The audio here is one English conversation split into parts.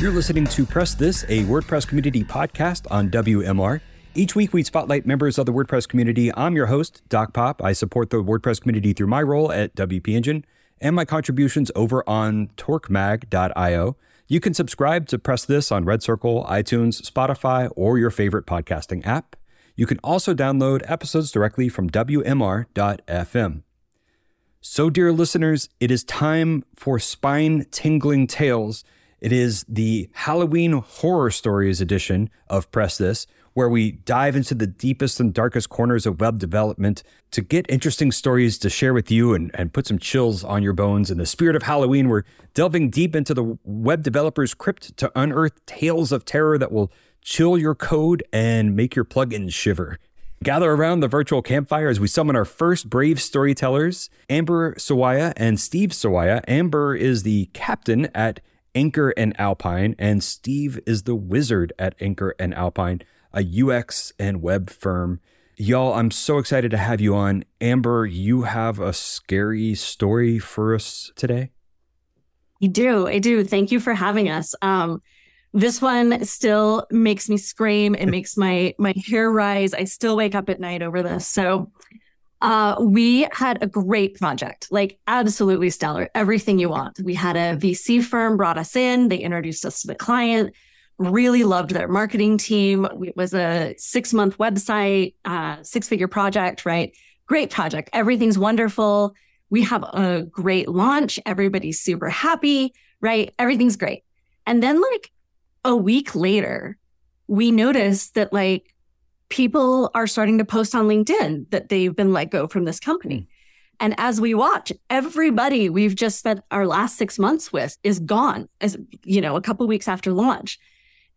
You're listening to Press This, a WordPress community podcast on WMR. Each week, we spotlight members of the WordPress community. I'm your host, Doc Pop. I support the WordPress community through my role at WP Engine and my contributions over on TorqueMag.io. You can subscribe to Press This on Red Circle, iTunes, Spotify, or your favorite podcasting app. You can also download episodes directly from WMR.fm. So, dear listeners, it is time for spine-tingling tales. It is the Halloween Horror Stories edition of Press This, where we dive into the deepest and darkest corners of web development to get interesting stories to share with you and put some chills on your bones. In the spirit of Halloween, we're delving deep into the web developer's crypt to unearth tales of terror that will chill your code and make your plugins shiver. Gather around the virtual campfire as we summon our first brave storytellers, Amber Sawaya and Steve Sawaya. Amber is the captain at Anchor and Alpine, and Steve is the wizard at Anchor and Alpine, a UX and web firm. Y'all, I'm so excited to have you on. Amber, you have a scary story for us today? I do. Thank you for having us. This one still makes me scream. It makes my hair rise. I still wake up at night over this. So we had a great project, like absolutely stellar, everything you want. We had a VC firm brought us in. They introduced us to the client, really loved their marketing team. It was a 6-month website, six-figure project, right? Great project. Everything's wonderful. We have a great launch. Everybody's super happy, right? Everything's great. And then like a week later, we noticed that like people are starting to post on LinkedIn that they've been let go from this company. And as we watch, everybody we've just spent our last 6 months with is gone, as you know, a couple of weeks after launch.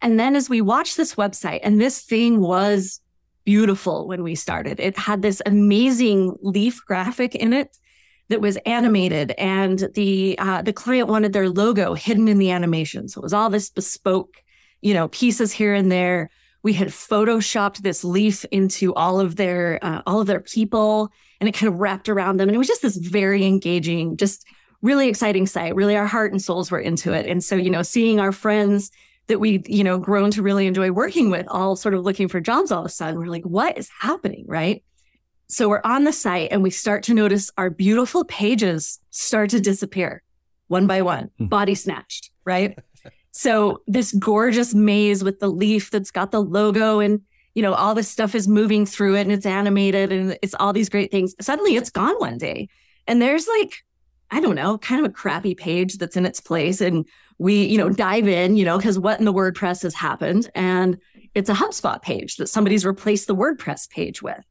And then as we watch this website, and this thing was beautiful when we started, it had this amazing leaf graphic in it that was animated, and the client wanted their logo hidden in the animation. So it was all this bespoke, you know, pieces here and there. We had photoshopped this leaf into all of their people, and it kind of wrapped around them. And it was just this very engaging, just really exciting site. Really, our heart and souls were into it. And so, you know, seeing our friends that we, you know, grown to really enjoy working with, all sort of looking for jobs all of a sudden, we're like, what is happening, right? So we're on the site, and we start to notice our beautiful pages start to disappear one by one, body snatched, right? So this gorgeous maze with the leaf that's got the logo and, you know, all this stuff is moving through it, and it's animated, and it's all these great things. Suddenly it's gone one day, and there's like, I don't know, kind of a crappy page that's in its place. And we, you know, dive in, you know, because what in the WordPress has happened? And it's a HubSpot page that somebody's replaced the WordPress page with.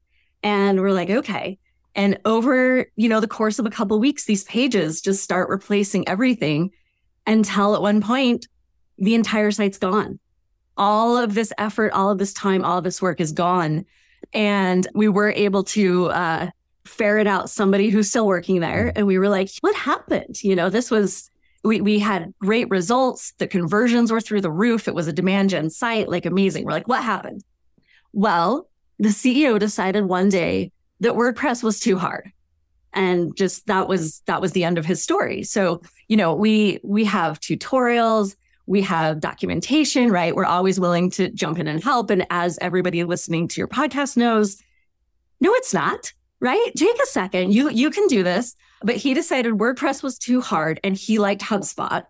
And we're like, okay. And over, you know, the course of a couple of weeks, these pages just start replacing everything until at one point, the entire site's gone. All of this effort, all of this time, all of this work is gone. And we were able to ferret out somebody who's still working there. And we were like, what happened? You know, this was, we had great results. The conversions were through the roof. It was a demand gen site, like amazing. We're like, what happened? Well, the CEO decided one day that WordPress was too hard. And just that was the end of his story. So, you know, we have tutorials. We have documentation, right? We're always willing to jump in and help. And as everybody listening to your podcast knows, no, it's not. right? Take a second. You can do this. But he decided WordPress was too hard and he liked HubSpot.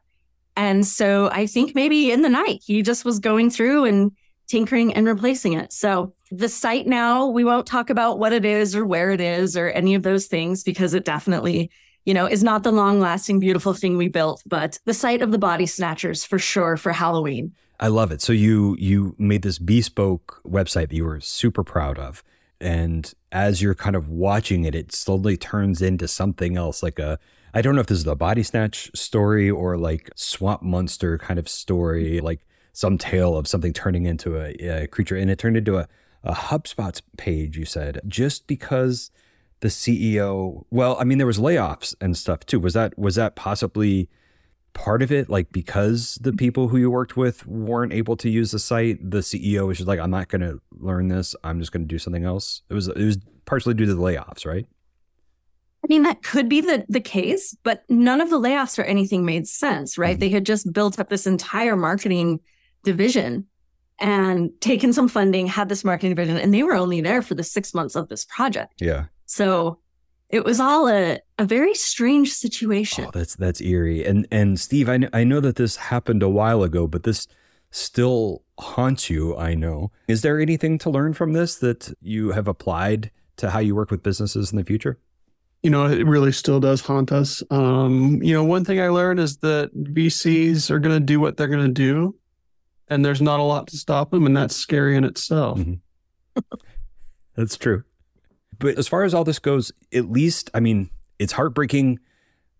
And so I think maybe in the night, he just was going through and tinkering and replacing it. So the site now, we won't talk about what it is or where it is or any of those things, because it definitely, is not the long lasting, beautiful thing we built, but the site of the body snatchers for sure for Halloween. I love it. So you made this bespoke website that you were super proud of. And as you're kind of watching it, it slowly turns into something else, like I don't know if this is the body snatch story or like swamp monster kind of story, like some tale of something turning into a creature. And it turned into a HubSpot page, you said, just because the CEO, there was layoffs and stuff too. Was that possibly part of it? Like, because the people who you worked with weren't able to use the site, the CEO was just like, I'm not going to learn this. I'm just going to do something else. It was partially due to the layoffs, right? I mean, that could be the case, but none of the layoffs or anything made sense, right? Mm-hmm. They had just built up this entire marketing division and taken some funding, had this marketing division, and they were only there for the 6 months of this project. Yeah. So it was all a very strange situation. Oh, that's eerie. And Steve, I know that this happened a while ago, but this still haunts you, I know. Is there anything to learn from this that you have applied to how you work with businesses in the future? It really still does haunt us. One thing I learned is that VCs are going to do what they're going to do, and there's not a lot to stop them, and that's scary in itself. Mm-hmm. That's true. But as far as all this goes, at least, it's heartbreaking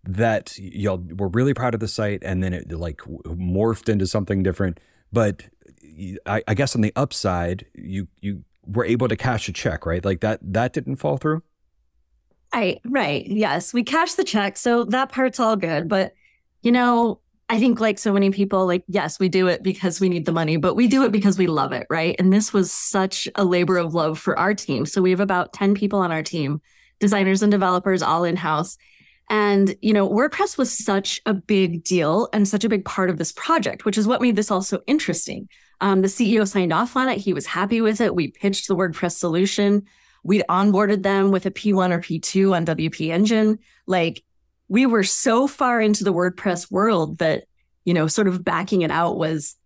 that y'all were really proud of the site, and then it like morphed into something different. But I guess on the upside, you were able to cash a check, right? Like that didn't fall through? Right. Yes. We cashed the check. So that part's all good. But, I think like so many people, like, yes, we do it because we need the money, but we do it because we love it. Right. And this was such a labor of love for our team. So we have about 10 people on our team, designers and developers, all in-house. And, WordPress was such a big deal and such a big part of this project, which is what made this all so interesting. The CEO signed off on it. He was happy with it. We pitched the WordPress solution. We'd onboarded them with a P1 or P2 on WP Engine. Like, we were so far into the WordPress world that, sort of backing it out was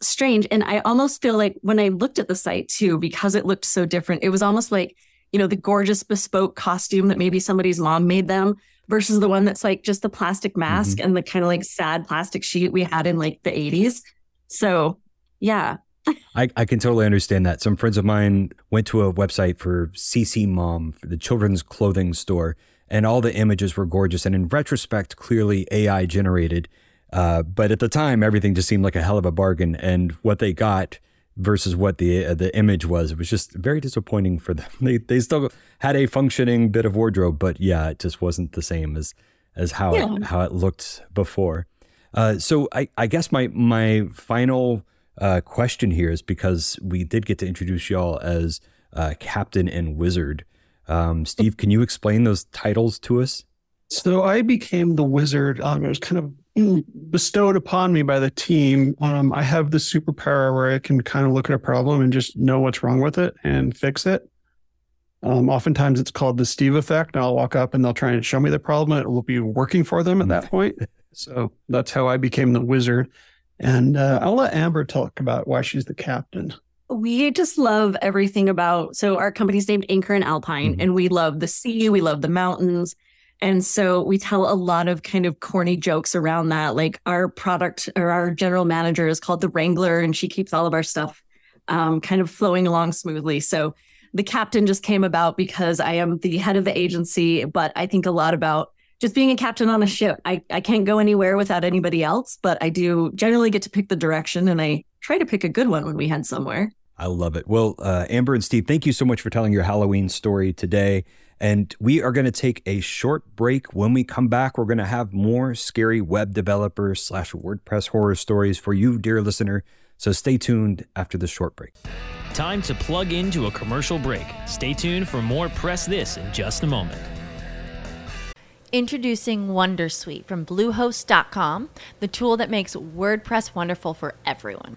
strange. And I almost feel like when I looked at the site too, because it looked so different, it was almost like, the gorgeous bespoke costume that maybe somebody's mom made them versus the one that's like just the plastic mask mm-hmm. and the kind of like sad plastic sheet we had in like the 80s. So, yeah. I can totally understand that. Some friends of mine went to a website for CC Mom, for the children's clothing store, and all the images were gorgeous. And in retrospect, clearly AI generated. But at the time, everything just seemed like a hell of a bargain. And what they got versus what the image was, it was just very disappointing for them. They still had a functioning bit of wardrobe, but yeah, it just wasn't the same as how it looked before. So I guess my final question here is, because we did get to introduce y'all as Captain and Wizard. Steve, can you explain those titles to us? So I became the Wizard. It was kind of bestowed upon me by the team. I have the superpower where I can kind of look at a problem and just know what's wrong with it and fix it. Oftentimes it's called the Steve effect. And I'll walk up and they'll try and show me the problem. It will be working for them at that point. So that's how I became the Wizard. And I'll let Amber talk about why she's the captain. We just love everything about, so our company's named Anchor and Alpine, mm-hmm. and we love the sea, we love the mountains. And so we tell a lot of kind of corny jokes around that. Like our product or our general manager is called the Wrangler, and she keeps all of our stuff kind of flowing along smoothly. So the captain just came about because I am the head of the agency, but I think a lot about just being a captain on a ship. I can't go anywhere without anybody else, but I do generally get to pick the direction, and I try to pick a good one when we head somewhere. I love it. Well, Amber and Steve, thank you so much for telling your Halloween story today. And we are going to take a short break. When we come back, we're going to have more scary web developer / WordPress horror stories for you, dear listener. So stay tuned after this short break. Time to plug into a commercial break. Stay tuned for more Press This in just a moment. Introducing Wondersuite from Bluehost.com, the tool that makes WordPress wonderful for everyone.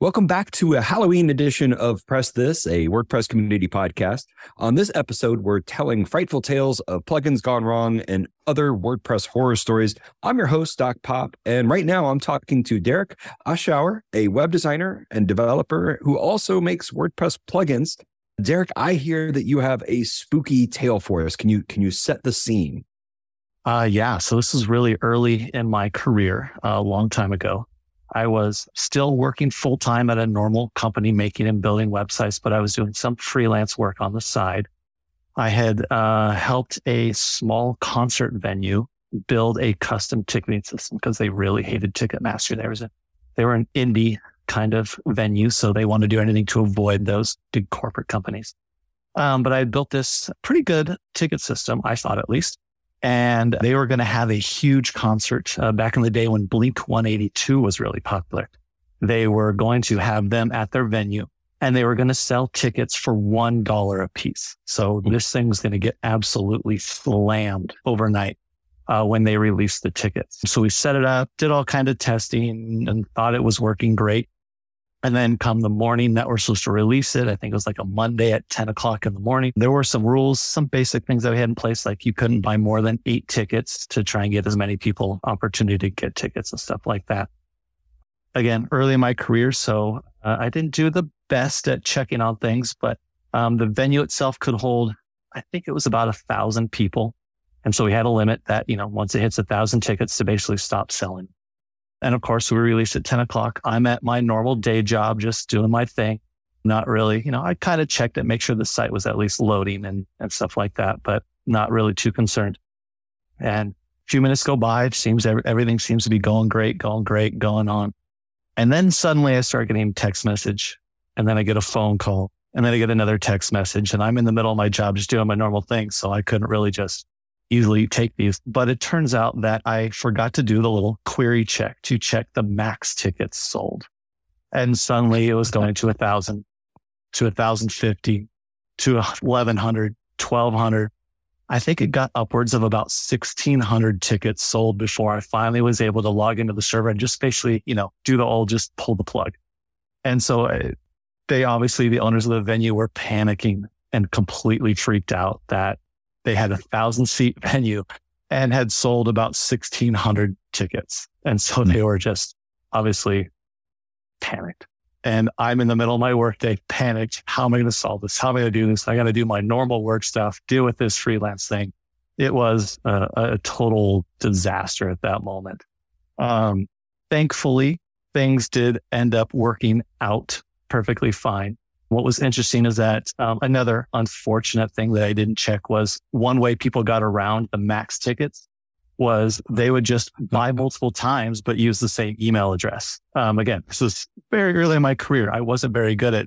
Welcome back to a Halloween edition of Press This, a WordPress community podcast. On this episode, we're telling frightful tales of plugins gone wrong and other WordPress horror stories. I'm your host, Doc Pop, and right now I'm talking to Derek Ashauer, a web designer and developer who also makes WordPress plugins. Derek, I hear that you have a spooky tale for us. Can you set the scene? So this is really early in my career, a long time ago. I was still working full-time at a normal company making and building websites, but I was doing some freelance work on the side. I had helped a small concert venue build a custom ticketing system because they really hated Ticketmaster. They were an indie kind of venue, so they wanted to do anything to avoid those big corporate companies. But I built this pretty good ticket system, I thought at least. And they were going to have a huge concert back in the day when Blink-182 was really popular. They were going to have them at their venue and they were going to sell tickets for $1 a piece. So this thing was going to get absolutely slammed overnight when they released the tickets. So we set it up, did all kind of testing and thought it was working great. And then come the morning that we're supposed to release it, I think it was like a Monday at 10 o'clock in the morning. There were some rules, some basic things that we had in place, like you couldn't buy more than 8 tickets to try and get as many people opportunity to get tickets and stuff like that. Again, early in my career, so I didn't do the best at checking on things, but the venue itself could hold, I think it was about 1,000 people. And so we had a limit that, once it hits 1,000 tickets to basically stop selling. And of course, we released at 10 o'clock. I'm at my normal day job, just doing my thing. Not really, I kind of checked it, make sure the site was at least loading and stuff like that, but not really too concerned. And a few minutes go by, it seems everything seems to be going great, going on. And then suddenly I start getting a text message, and then I get a phone call, and then I get another text message, and I'm in the middle of my job, just doing my normal thing. So I couldn't really just easily take these, but it turns out that I forgot to do the little query check to check the max tickets sold. And suddenly it was going to 1,000, to 1,050, to 1,100, 1,200. I think it got upwards of about 1,600 tickets sold before I finally was able to log into the server and just basically, do the old, just pull the plug. And so the owners of the venue were panicking and completely freaked out that they had 1,000-seat venue and had sold about 1,600 tickets. And so they were just obviously panicked. And I'm in the middle of my workday, panicked. How am I going to solve this? How am I going to do this? I got to do my normal work stuff, deal with this freelance thing. It was a total disaster at that moment. Thankfully, things did end up working out perfectly fine. What was interesting is that another unfortunate thing that I didn't check was one way people got around the max tickets was they would just buy multiple times, but use the same email address. Again, this was very early in my career. I wasn't very good at,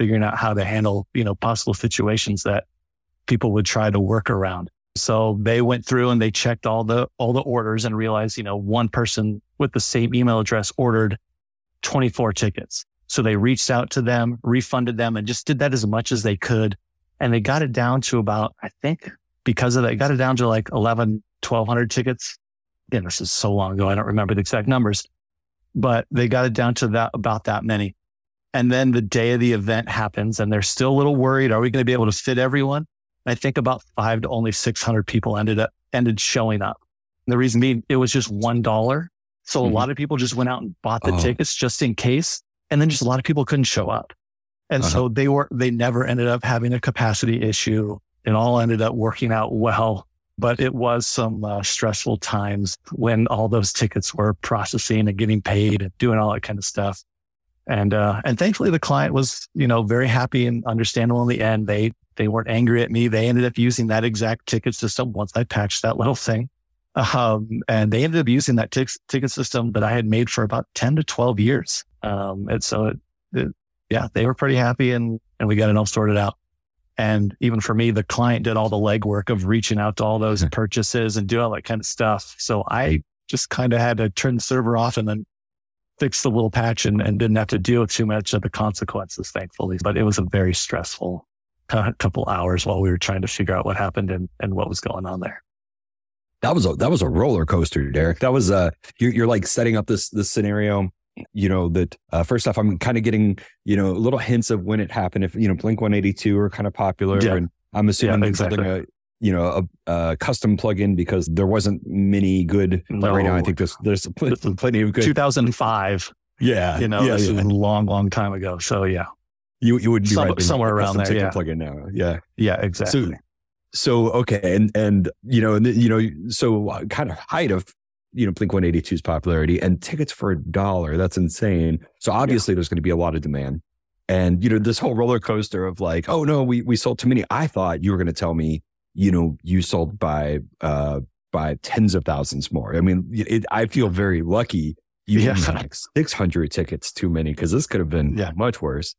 figuring out how to handle, possible situations that people would try to work around. So they went through and they checked all the orders and realized, one person with the same email address ordered 24 tickets. So they reached out to them, refunded them, and just did that as much as they could. And they got it down to about, I think, because of that, got it down to like 1,200 tickets. Again, this is so long ago, I don't remember the exact numbers, but they got it down to that about that many. And then the day of the event happens and they're still a little worried. Are we going to be able to fit everyone? And I think about 500 to only 600 people ended showing up. And the reason being, it was just $1. So a lot of people just went out and bought the tickets just in case. And then just a lot of people couldn't show up. And so they never ended up having a capacity issue. It all ended up working out well, but it was some stressful times when all those tickets were processing and getting paid and doing all that kind of stuff. And thankfully the client was, very happy and understandable in the end. They weren't angry at me. They ended up using that exact ticket system once I patched that little thing. And they ended up using that ticket system that I had made for about 10 to 12 years. And so they were pretty happy and we got it all sorted out. And even for me, the client did all the legwork of reaching out to all those purchases and do all that kind of stuff. So I just kind of had to turn the server off and then fix the little patch and didn't have to deal with too much of the consequences, thankfully. But it was a very stressful couple hours while we were trying to figure out what happened and what was going on there. That was a roller coaster, Derek. That was you're like setting up this scenario. First off, I'm kind of getting, little hints of when it happened. If, Blink-182 are kind of popular, and I'm assuming building a custom plugin because there wasn't many good right now. I think there's plenty of good. 2005. Yeah. This is a long time ago. So yeah. You would be somewhere around there. Yeah. Plugin now. Yeah. Yeah, exactly. So okay. So kind of height of, Blink-182's popularity and tickets for $1. That's insane. So obviously there's going to be a lot of demand. And, this whole roller coaster of like, oh no, we sold too many. I thought you were going to tell me, you sold by tens of thousands more. I mean, I feel very lucky. You had like 600 tickets too many because this could have been much worse.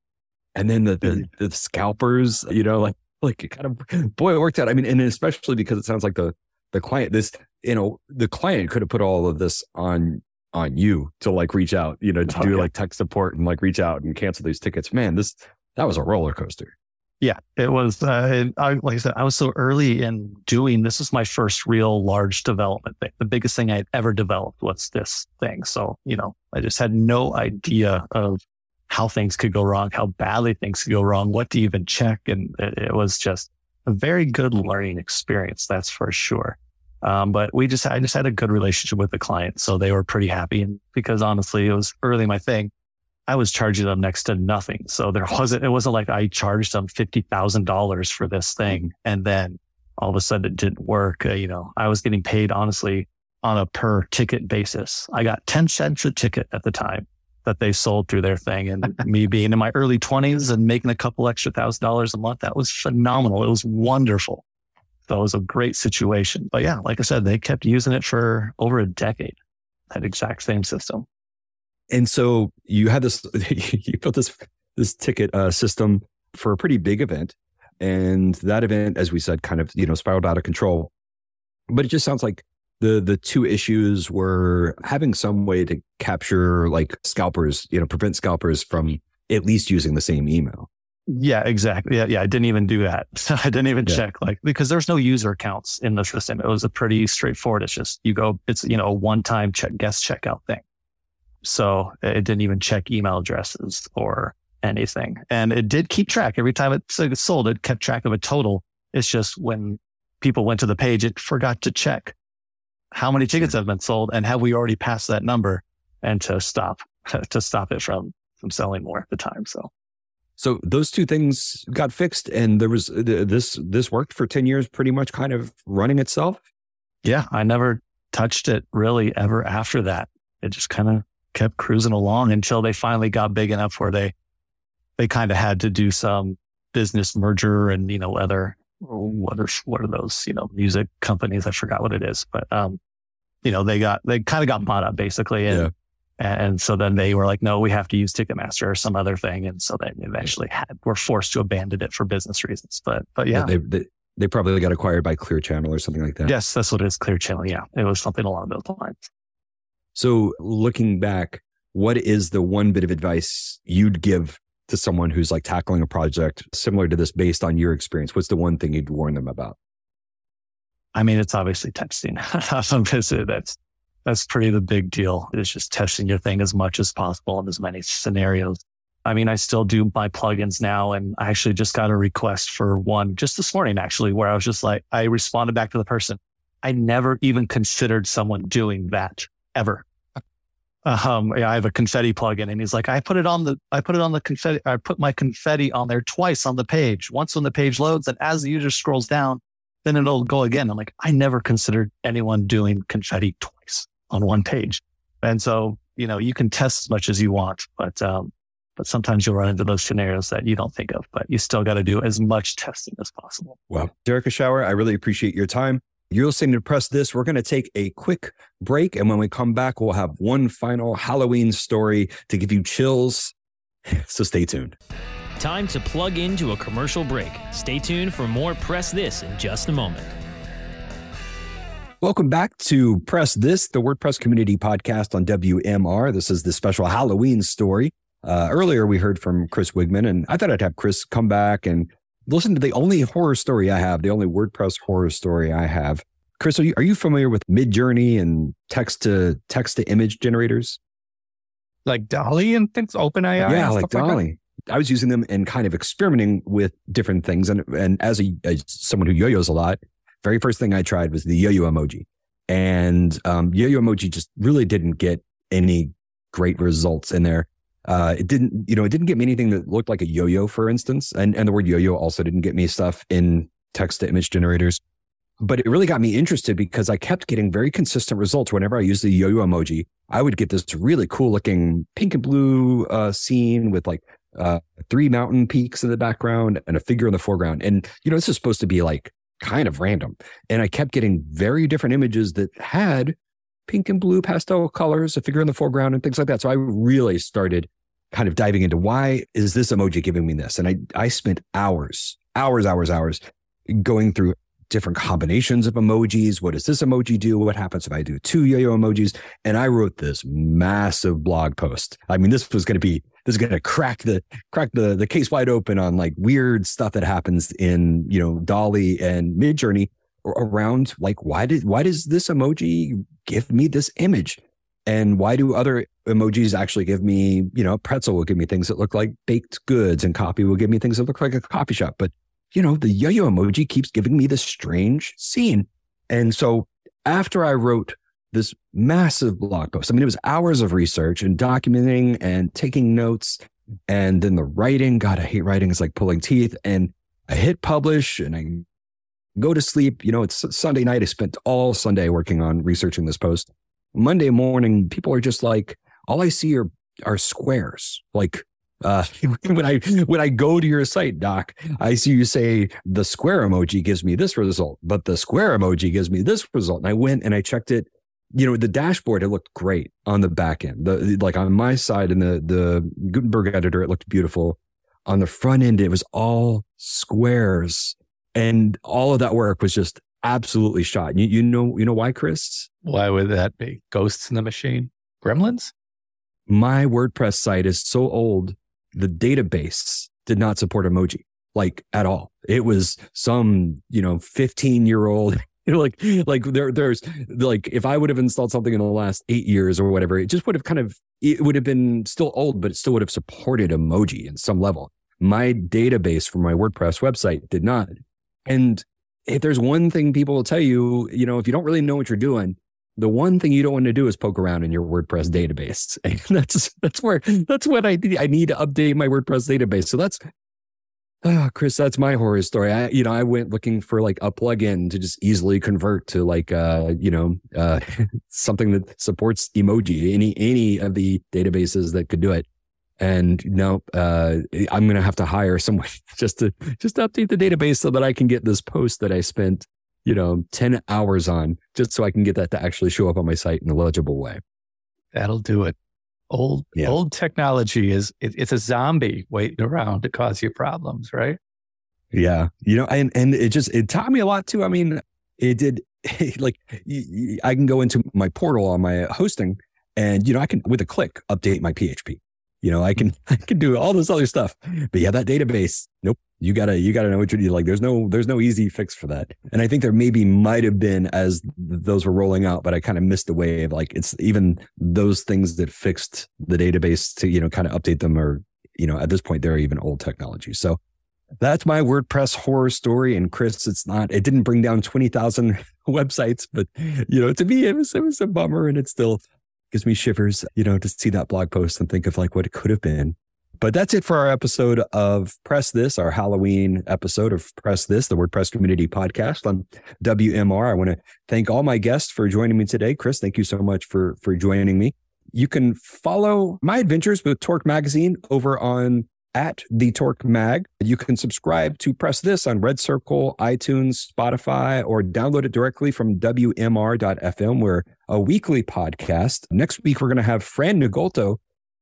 And then the scalpers, like it kind of, boy, it worked out. I mean, and especially because it sounds like the client, the client could have put all of this on you to like reach out, to do like tech support and like reach out and cancel these tickets. Man, that was a roller coaster. Yeah, it was. Like I said, I was so early in doing, this is my first real large development thing. The biggest thing I'd ever developed was this thing. So, I just had no idea of how things could go wrong, how badly things could go wrong, what to even check. And it was just a very good learning experience. That's for sure. But I just had a good relationship with the client. So they were pretty happy. And because honestly, it was early my thing, I was charging them next to nothing. So it wasn't like I charged them $50,000 for this thing. And then all of a sudden it didn't work. I was getting paid honestly on a per ticket basis. I got 10 cents a ticket at the time that they sold through their thing. And me being in my early 20s and making a couple extra $1,000 a month, that was phenomenal. It was wonderful. That was a great situation. But yeah, like I said, they kept using it for over a decade, that exact same system. And so you had you built this ticket system for a pretty big event. And that event, as we said, kind of, spiraled out of control. But it just sounds like the two issues were having some way to capture like scalpers, prevent scalpers from at least using the same email. Yeah, exactly. Yeah. I didn't even do that. So I didn't even check, because there's no user accounts in the system. It was a pretty straightforward. It's just a one-time guest checkout thing. So it didn't even check email addresses or anything. And it did keep track every time it sold. It kept track of a total. It's just when people went to the page, it forgot to check how many tickets have been sold and have we already passed that number, and to stop it from selling more at the time. So those two things got fixed, and there was this worked for 10 years, pretty much kind of running itself. Yeah, I never touched it really ever after that. It just kind of kept cruising along until they finally got big enough where they kind of had to do some business merger and, other, what are those, music companies? I forgot what it is, but, they kind of got bought up basically. And, and so then they were like, no, we have to use Ticketmaster or some other thing. And so they eventually were forced to abandon it for business reasons. But yeah. They probably got acquired by Clear Channel or something like that. Yes, that's what it is, Clear Channel. Yeah, it was something along those lines. So looking back, what is the one bit of advice you'd give to someone who's like tackling a project similar to this based on your experience? What's the one thing you'd warn them about? I mean, it's obviously texting. That's pretty the big deal. It's just testing your thing as much as possible in as many scenarios. I mean, I still do my plugins now, and I actually just got a request for one just this morning, actually, where I was just like, I responded back to the person. I never even considered someone doing that ever. I have a confetti plugin, and he's like, I put my confetti on there twice on the page. Once when the page loads, and as the user scrolls down, then it'll go again. I'm like, I never considered anyone doing confetti twice on one page. And so, you can test as much as you want, but sometimes you'll run into those scenarios that you don't think of, but you still got to do as much testing as possible. Wow. Derek Ashauer, I really appreciate your time. You're listening to Press This. We're going to take a quick break. And when we come back, we'll have one final Halloween story to give you chills. So stay tuned. Time to plug into a commercial break. Stay tuned for more Press This in just a moment. Welcome back to Press This, the WordPress community podcast on WMR. This is the special Halloween story. Earlier, we heard from Chris Wigman, and I thought I'd have Chris come back and listen to the only horror story I have, the only WordPress horror story I have. Chris, are you familiar with Midjourney and text to image generators? Like DALL-E and things, OpenAI? Yeah, like DALL-E. I was using them and kind of experimenting with different things. And as someone who yo-yos a lot, very first thing I tried was the yo-yo emoji. And yo-yo emoji just really didn't get any great results in there. It didn't get me anything that looked like a yo-yo, for instance. And the word yo-yo also didn't get me stuff in text to image generators, but it really got me interested because I kept getting very consistent results. Whenever I used the yo-yo emoji, I would get this really cool looking pink and blue scene with like three mountain peaks in the background and a figure in the foreground. And, this is supposed to be like kind of random. And I kept getting very different images that had pink and blue pastel colors, a figure in the foreground and things like that. So I really started kind of diving into, why is this emoji giving me this? And I spent hours going through different combinations of emojis. What does this emoji do? What happens if I do two yo-yo emojis? And I wrote this massive blog post. I mean, this is going to crack the case wide open on like weird stuff that happens in, DALL-E and Midjourney around like, why does this emoji give me this image? And why do other emojis actually give me, pretzel will give me things that look like baked goods, and coffee will give me things that look like a coffee shop. But, the yo-yo emoji keeps giving me this strange scene. And so after I wrote this massive blog post, I mean, it was hours of research and documenting and taking notes. And then the writing, God, I hate writing. It's like pulling teeth. And I hit publish and I go to sleep. It's Sunday night. I spent all Sunday working on researching this post. Monday morning, people are just like, all I see are squares. Like when I go to your site, Doc, I see you say the square emoji gives me this result, but the square emoji gives me this result. And I went and I checked it. The dashboard, it looked great on the back end. Like on my side in the Gutenberg editor, it looked beautiful. On the front end, it was all squares. And all of that work was just absolutely shot. You know why, Chris? Why would that be? Ghosts in the machine? Gremlins? My WordPress site is so old, the database did not support emoji, like at all. It was some, 15-year-old, like there's like, if I would have installed something in the last 8 years or whatever, it just would have it would have been still old, but it still would have supported emoji in some level. My database for my WordPress website did not. And if there's one thing people will tell you, if you don't really know what you're doing, the one thing you don't want to do is poke around in your WordPress database. And that's what I need to update my WordPress database. So Chris, that's my horror story. I went looking for like a plugin to just easily convert to like, something that supports emoji, any of the databases that could do it. And no, I'm going to have to hire someone just to update the database so that I can get this post that I spent, 10 hours on, just so I can get that to actually show up on my site in a legible way. That'll do it. Old technology it's a zombie waiting around to cause you problems, right? Yeah. And it taught me a lot too. I mean, it did like, I can go into my portal on my hosting and, I can with a click update my PHP. I can do all this other stuff, but yeah, that database, nope. You gotta know what you do. Like there's no easy fix for that. And I think there might have been as those were rolling out, but I kind of missed the wave. Like it's even those things that fixed the database to, kind of update them or, at this point, they're even old technology. So that's my WordPress horror story. And Chris, it didn't bring down 20,000 websites, but to me, it was a bummer, and it's still gives me shivers, you know, to see that blog post and think of like what it could have been. But that's it for our episode of Press This, our Halloween episode of Press This, the WordPress Community Podcast on WMR. I want to thank all my guests for joining me today. Chris, thank you so much for joining me. You can follow my adventures with Torque Magazine over on at the Torque Mag. You can subscribe to Press This on Red Circle, iTunes, Spotify, or download it directly from WMR.fm. We're a weekly podcast. Next week, we're going to have Fran Nogolto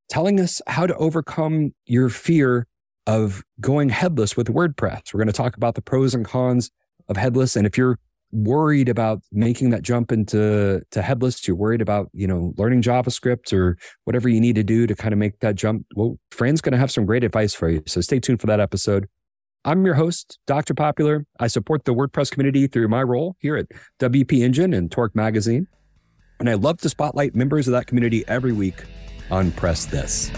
telling us how to overcome your fear of going headless with WordPress. We're going to talk about the pros and cons of headless. And if you're worried about making that jump into headless, you're worried about, you know, learning JavaScript or whatever you need to do to kind of make that jump, well, Fran's going to have some great advice for you. So stay tuned for that episode. I'm your host, Dr. Popular. I support the WordPress community through my role here at WP Engine and Torque Magazine. And I love to spotlight members of that community every week on Press This.